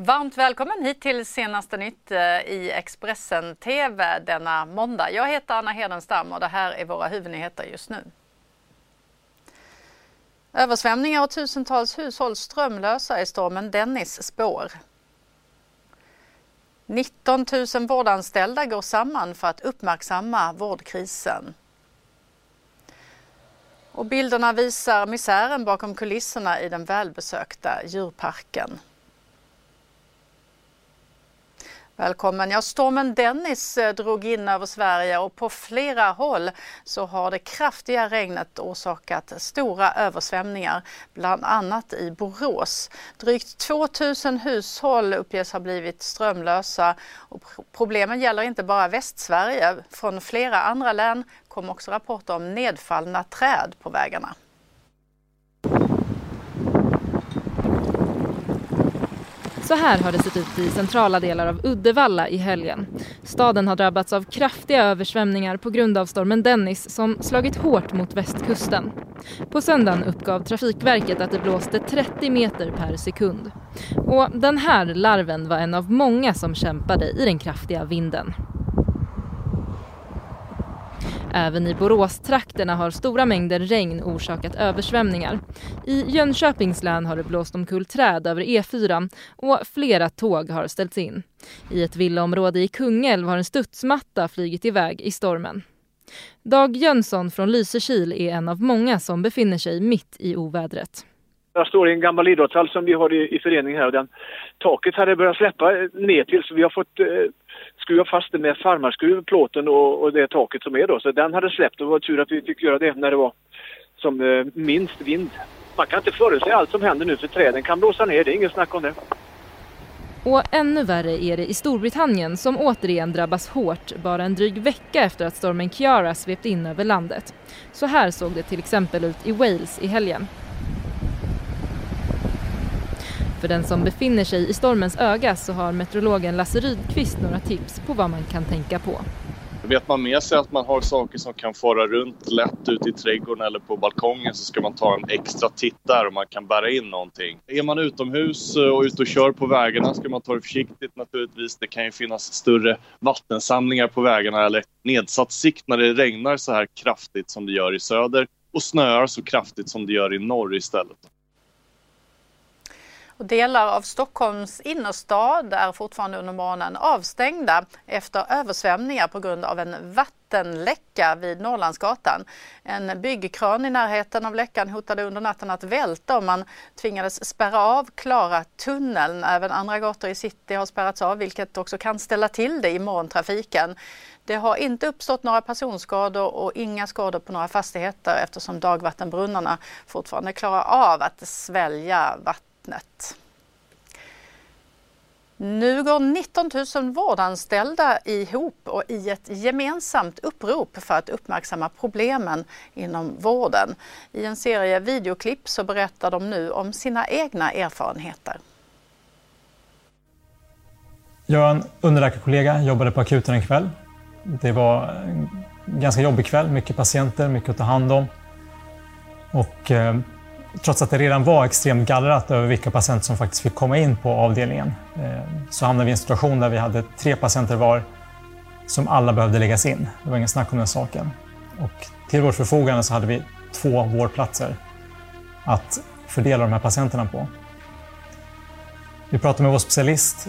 Varmt välkommen hit till senaste nytt i Expressen TV denna måndag. Jag heter Anna Hedenstam och det här är våra huvudnyheter just nu. Översvämningar och tusentals hushåll strömlösa i stormen Dennis spår. 19 000 vårdanställda går samman för att uppmärksamma vårdkrisen. Och bilderna visar misären bakom kulisserna i den välbesökta djurparken. Välkommen. Ja, stormen Dennis drog in över Sverige och på flera håll så har det kraftiga regnet orsakat stora översvämningar, bland annat i Borås. Drygt 2000 hushåll uppges ha blivit strömlösa och problemen gäller inte bara Västsverige. Från flera andra län kom också rapporter om nedfallna träd på vägarna. Så här har det sett ut i centrala delar av Uddevalla i helgen. Staden har drabbats av kraftiga översvämningar på grund av stormen Dennis som slagit hårt mot västkusten. På söndagen uppgav Trafikverket att det blåste 30 meter per sekund. Och den här larven var en av många som kämpade i den kraftiga vinden. Även i Boråstrakterna har stora mängder regn orsakat översvämningar. I Jönköpings län har det blåst omkull träd över E4 och flera tåg har ställts in. I ett villaområde i Kungälv har en studsmatta flygit iväg i stormen. Dag Jönsson från Lysekil är en av många som befinner sig mitt i ovädret. Jag står i en gammal idrottshall som vi har i föreningen här och den taket hade börjat släppa ner till så vi har fått skruva fast det med farmarskruv, plåten och det taket som är då. Så den hade släppt och det var tur att vi fick göra det när det var som minst vind. Man kan inte förutse allt som händer nu för träden kan blåsa ner, det är ingen snack om det. Och ännu värre är det i Storbritannien som återigen drabbas hårt bara en dryg vecka efter att stormen Ciara svept in över landet. Så här såg det till exempel ut i Wales i helgen. För den som befinner sig i stormens öga så har meteorologen Lasse Rydqvist några tips på vad man kan tänka på. Vet man med sig att man har saker som kan fara runt lätt ut i trädgården eller på balkongen så ska man ta en extra titt där och man kan bära in någonting. Är man utomhus och ute och kör på vägarna ska man ta det försiktigt naturligtvis. Det kan ju finnas större vattensamlingar på vägarna eller nedsatt sikt när det regnar så här kraftigt som det gör i söder och snöar så kraftigt som det gör i norr istället. Delar av Stockholms innerstad är fortfarande under morgonen avstängda efter översvämningar på grund av en vattenläcka vid Norrlandsgatan. En byggkran i närheten av läckan hotade under natten att välta och man tvingades spärra av Klara tunneln. Även andra gator i city har spärrats av vilket också kan ställa till det i morgontrafiken. Det har inte uppstått några personskador och inga skador på några fastigheter eftersom dagvattenbrunnarna fortfarande klarar av att svälja vatten. Nu går 19 000 vårdanställda ihop och i ett gemensamt upprop för att uppmärksamma problemen inom vården. I en serie videoklipp så berättar de nu om sina egna erfarenheter. Jag och en underläkarkollega jobbade på akuten en kväll. Det var en ganska jobbig kväll, mycket patienter, mycket att ta hand om. Och trots att det redan var extremt gallrat över vilka patienter som faktiskt fick komma in på avdelningen så hamnade vi i en situation där vi hade 3 patienter var som alla behövde läggas in. Det var ingen snack om den saken. Och till vårt förfogande så hade vi 2 vårdplatser att fördela de här patienterna på. Vi pratade med vår specialist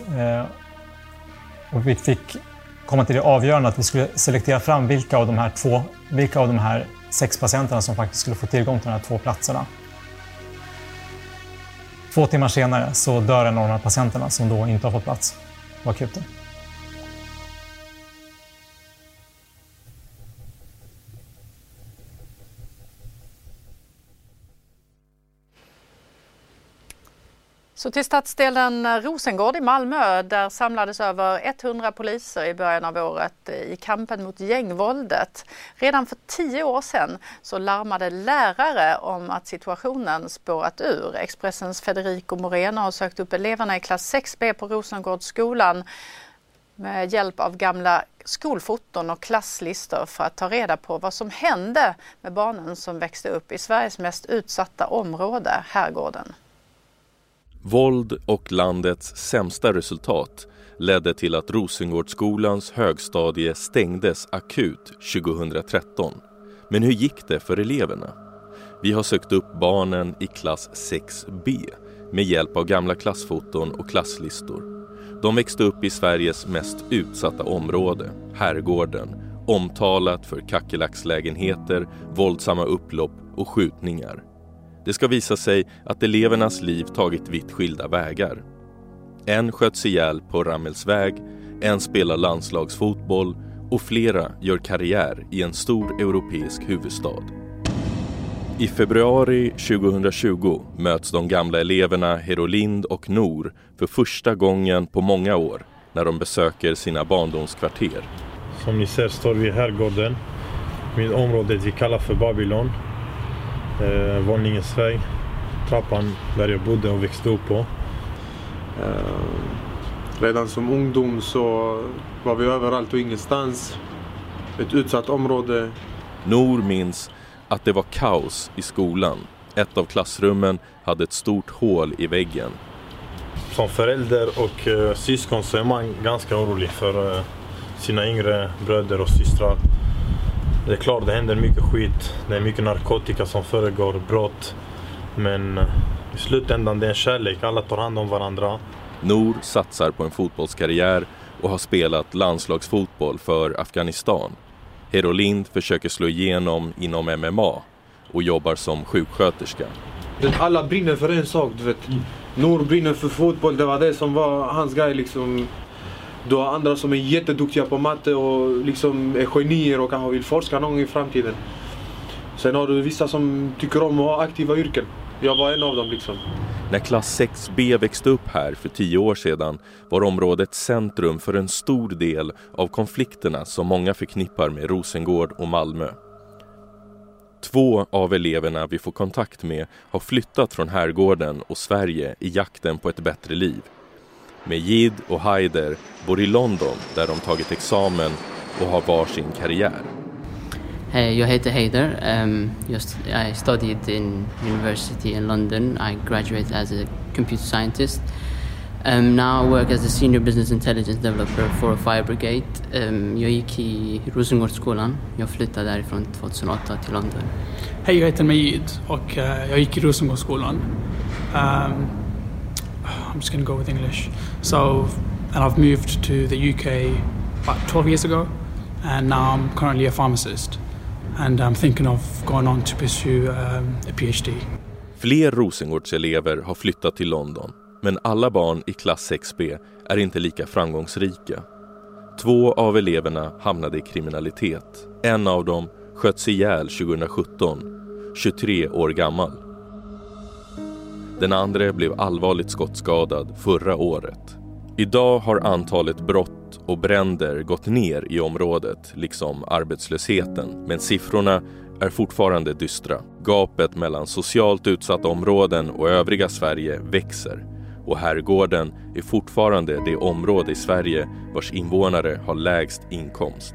och vi fick komma till det avgörande att vi skulle selektera fram vilka av de här 6 patienterna som faktiskt skulle få tillgång till de här 2 platserna. 2 timmar senare så dör en av de här patienterna som då inte har fått plats på akuten. Så till stadsdelen Rosengård i Malmö, där samlades över 100 poliser i början av året i kampen mot gängvåldet. Redan för 10 år sedan så larmade lärare om att situationen spårat ur. Expressens Federico Moreno har sökt upp eleverna i klass 6B på Rosengårdsskolan med hjälp av gamla skolfoton och klasslistor för att ta reda på vad som hände med barnen som växte upp i Sveriges mest utsatta område, Herrgården. Våld och landets sämsta resultat ledde till att Rosengårdsskolans högstadie stängdes akut 2013. Men hur gick det för eleverna? Vi har sökt upp barnen i klass 6B med hjälp av gamla klassfoton och klasslistor. De växte upp i Sveriges mest utsatta område, Herrgården, omtalat för kackerlackslägenheter, våldsamma upplopp och skjutningar. Det ska visa sig att elevernas liv tagit vitt skilda vägar. En sköts ihjäl på Rammels väg, en spelar landslagsfotboll och flera gör karriär i en stor europeisk huvudstad. I februari 2020 möts de gamla eleverna Herolind och Nour för första gången på många år när de besöker sina barndomskvarter. Som ni ser står vi i Herrgården, med området vi kallar för Babylon. Vånningens väg, trappan där jag bodde och växte upp på. Redan som ungdom så var vi överallt och ingenstans. Ett utsatt område. Nour minns att det var kaos i skolan. Ett av klassrummen hade ett stort hål i väggen. Som förälder och syskon så är man ganska orolig för sina yngre bröder och systrar. Det är klart, det händer mycket skit. Det är mycket narkotika som föregår, brott. Men i slutändan det är en kärlek. Alla tar hand om varandra. Nour satsar på en fotbollskarriär och har spelat landslagsfotboll för Afghanistan. Herolind försöker slå igenom inom MMA och jobbar som sjuksköterska. Alla brinner för en sak, du vet. Nour brinner för fotboll, det var det som var hans grej liksom. Du har andra som är jätteduktiga på matte och liksom är genier och kanske vill forska någon i framtiden. Sen har du vissa som tycker om att ha aktiva yrken. Jag var en av dem liksom. När klass 6B växte upp här för 10 år sedan var området centrum för en stor del av konflikterna som många förknippar med Rosengård och Malmö. 2 av eleverna vi får kontakt med har flyttat från Herrgården och Sverige i jakten på ett bättre liv. Mejid och Haider bor i London där de tagit examen och har var sin karriär. Hey, jag heter Haider. I studied in university in London. I graduated as a computer scientist. Now I work as a senior business intelligence developer for a fire brigade. Jag gick i Rosengårdsskolan. Jag flyttade därifrån 2008 till London. Hej, jag heter Mejid och jag gick i Rosengårdsskolan. I'm just going to go with English. And I've moved to the UK about 12 years ago, and now I'm currently a pharmacist. And I'm thinking of going on to pursue a PhD. Fler Rosengårdselever har flyttat till London, men alla barn i klass 6B är inte lika framgångsrika. 2 av eleverna hamnade i kriminalitet. En av dem sköts ihjäl 2017, 23 år gammal. Den andra blev allvarligt skottskadad förra året. Idag har antalet brott och bränder gått ner i området, liksom arbetslösheten. Men siffrorna är fortfarande dystra. Gapet mellan socialt utsatta områden och övriga Sverige växer. Och Herrgården är fortfarande det område i Sverige vars invånare har lägst inkomst.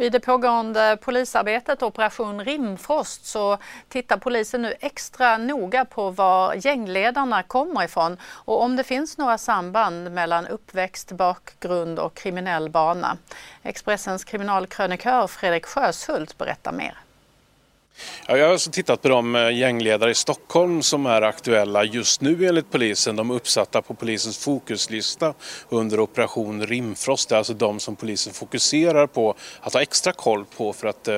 I det pågående polisarbetet Operation Rimfrost så tittar polisen nu extra noga på var gängledarna kommer ifrån och om det finns några samband mellan uppväxt, bakgrund och kriminell bana. Expressens kriminalkrönikör Fredrik Sjöshult berättar mer. Jag har också tittat på de gängledare i Stockholm som är aktuella just nu enligt polisen. De är uppsatta på polisens fokuslista under Operation Rimfrost. Det är alltså de som polisen fokuserar på att ha extra koll på för att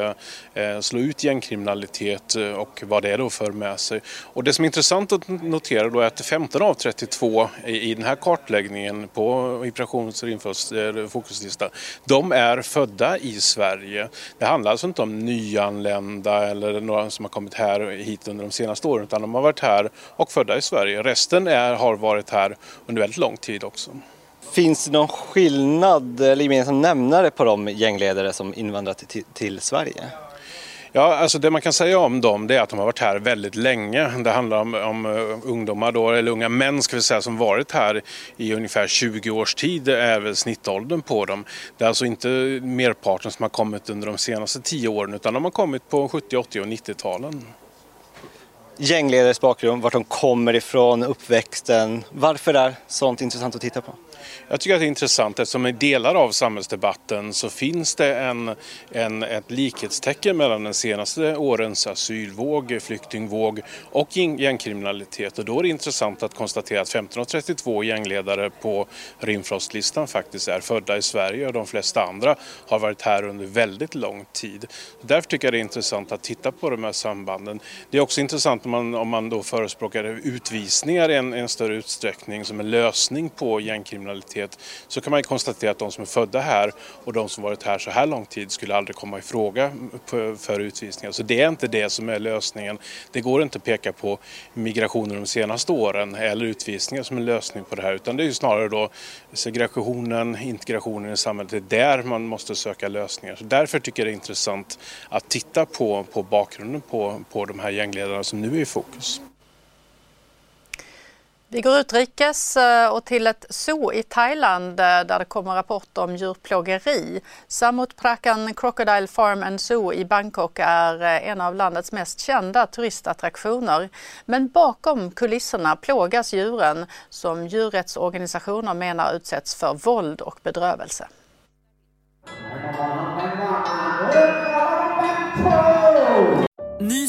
slå ut gängkriminalitet och vad det är då för med sig. Och det som är intressant att notera då är att 15 av 32 i den här kartläggningen på Operation Rimfrost fokuslista, de är födda i Sverige. Det handlar alltså inte om nyanlända eller eller några som har kommit hit under de senaste åren, utan de har varit här och födda i Sverige. Resten har varit här under väldigt lång tid också. Finns det någon skillnad eller gemensam nämnare på de gängledare som invandrat till Sverige? Ja, alltså det man kan säga om dem det är att de har varit här väldigt länge. Det handlar om ungdomar då, eller unga män ska vi säga, som varit här i ungefär 20 års tid. Det är väl snittåldern på dem. Det är alltså inte merparten som har kommit under de senaste 10 åren, utan de har kommit på 70-, 80- och 90-talen. Gängledares bakgrund, vart de kommer ifrån, uppväxten. Varför är sånt intressant att titta på? Jag tycker att det är intressant eftersom i delar av samhällsdebatten så finns det ett likhetstecken mellan den senaste årens asylvåg, flyktingvåg och gängkriminalitet. Och då är det intressant att konstatera att 1532 gängledare på Rimfrostlistan faktiskt är födda i Sverige och de flesta andra har varit här under väldigt lång tid. Därför tycker jag det är intressant att titta på de här sambanden. Det är också intressant om man då förespråkar utvisningar i en större utsträckning som en lösning på gängkriminalitet, så kan man ju konstatera att de som är födda här och de som varit här så här lång tid skulle aldrig komma i fråga för utvisningar. Så det är inte det som är lösningen. Det går inte att peka på migrationen de senaste åren eller utvisningar som en lösning på det här, utan det är ju snarare då segregationen, integrationen i samhället, det är där man måste söka lösningar. Så därför tycker jag det är intressant att titta på bakgrunden på de här gängledarna som nu är i fokus. Vi går utrikes och till ett zoo i Thailand där det kommer rapport om djurplågeri. Samut Prakan Crocodile Farm and Zoo i Bangkok är en av landets mest kända turistattraktioner. Men bakom kulisserna plågas djuren som djurrättsorganisationer menar utsätts för våld och bedrövelse. Ny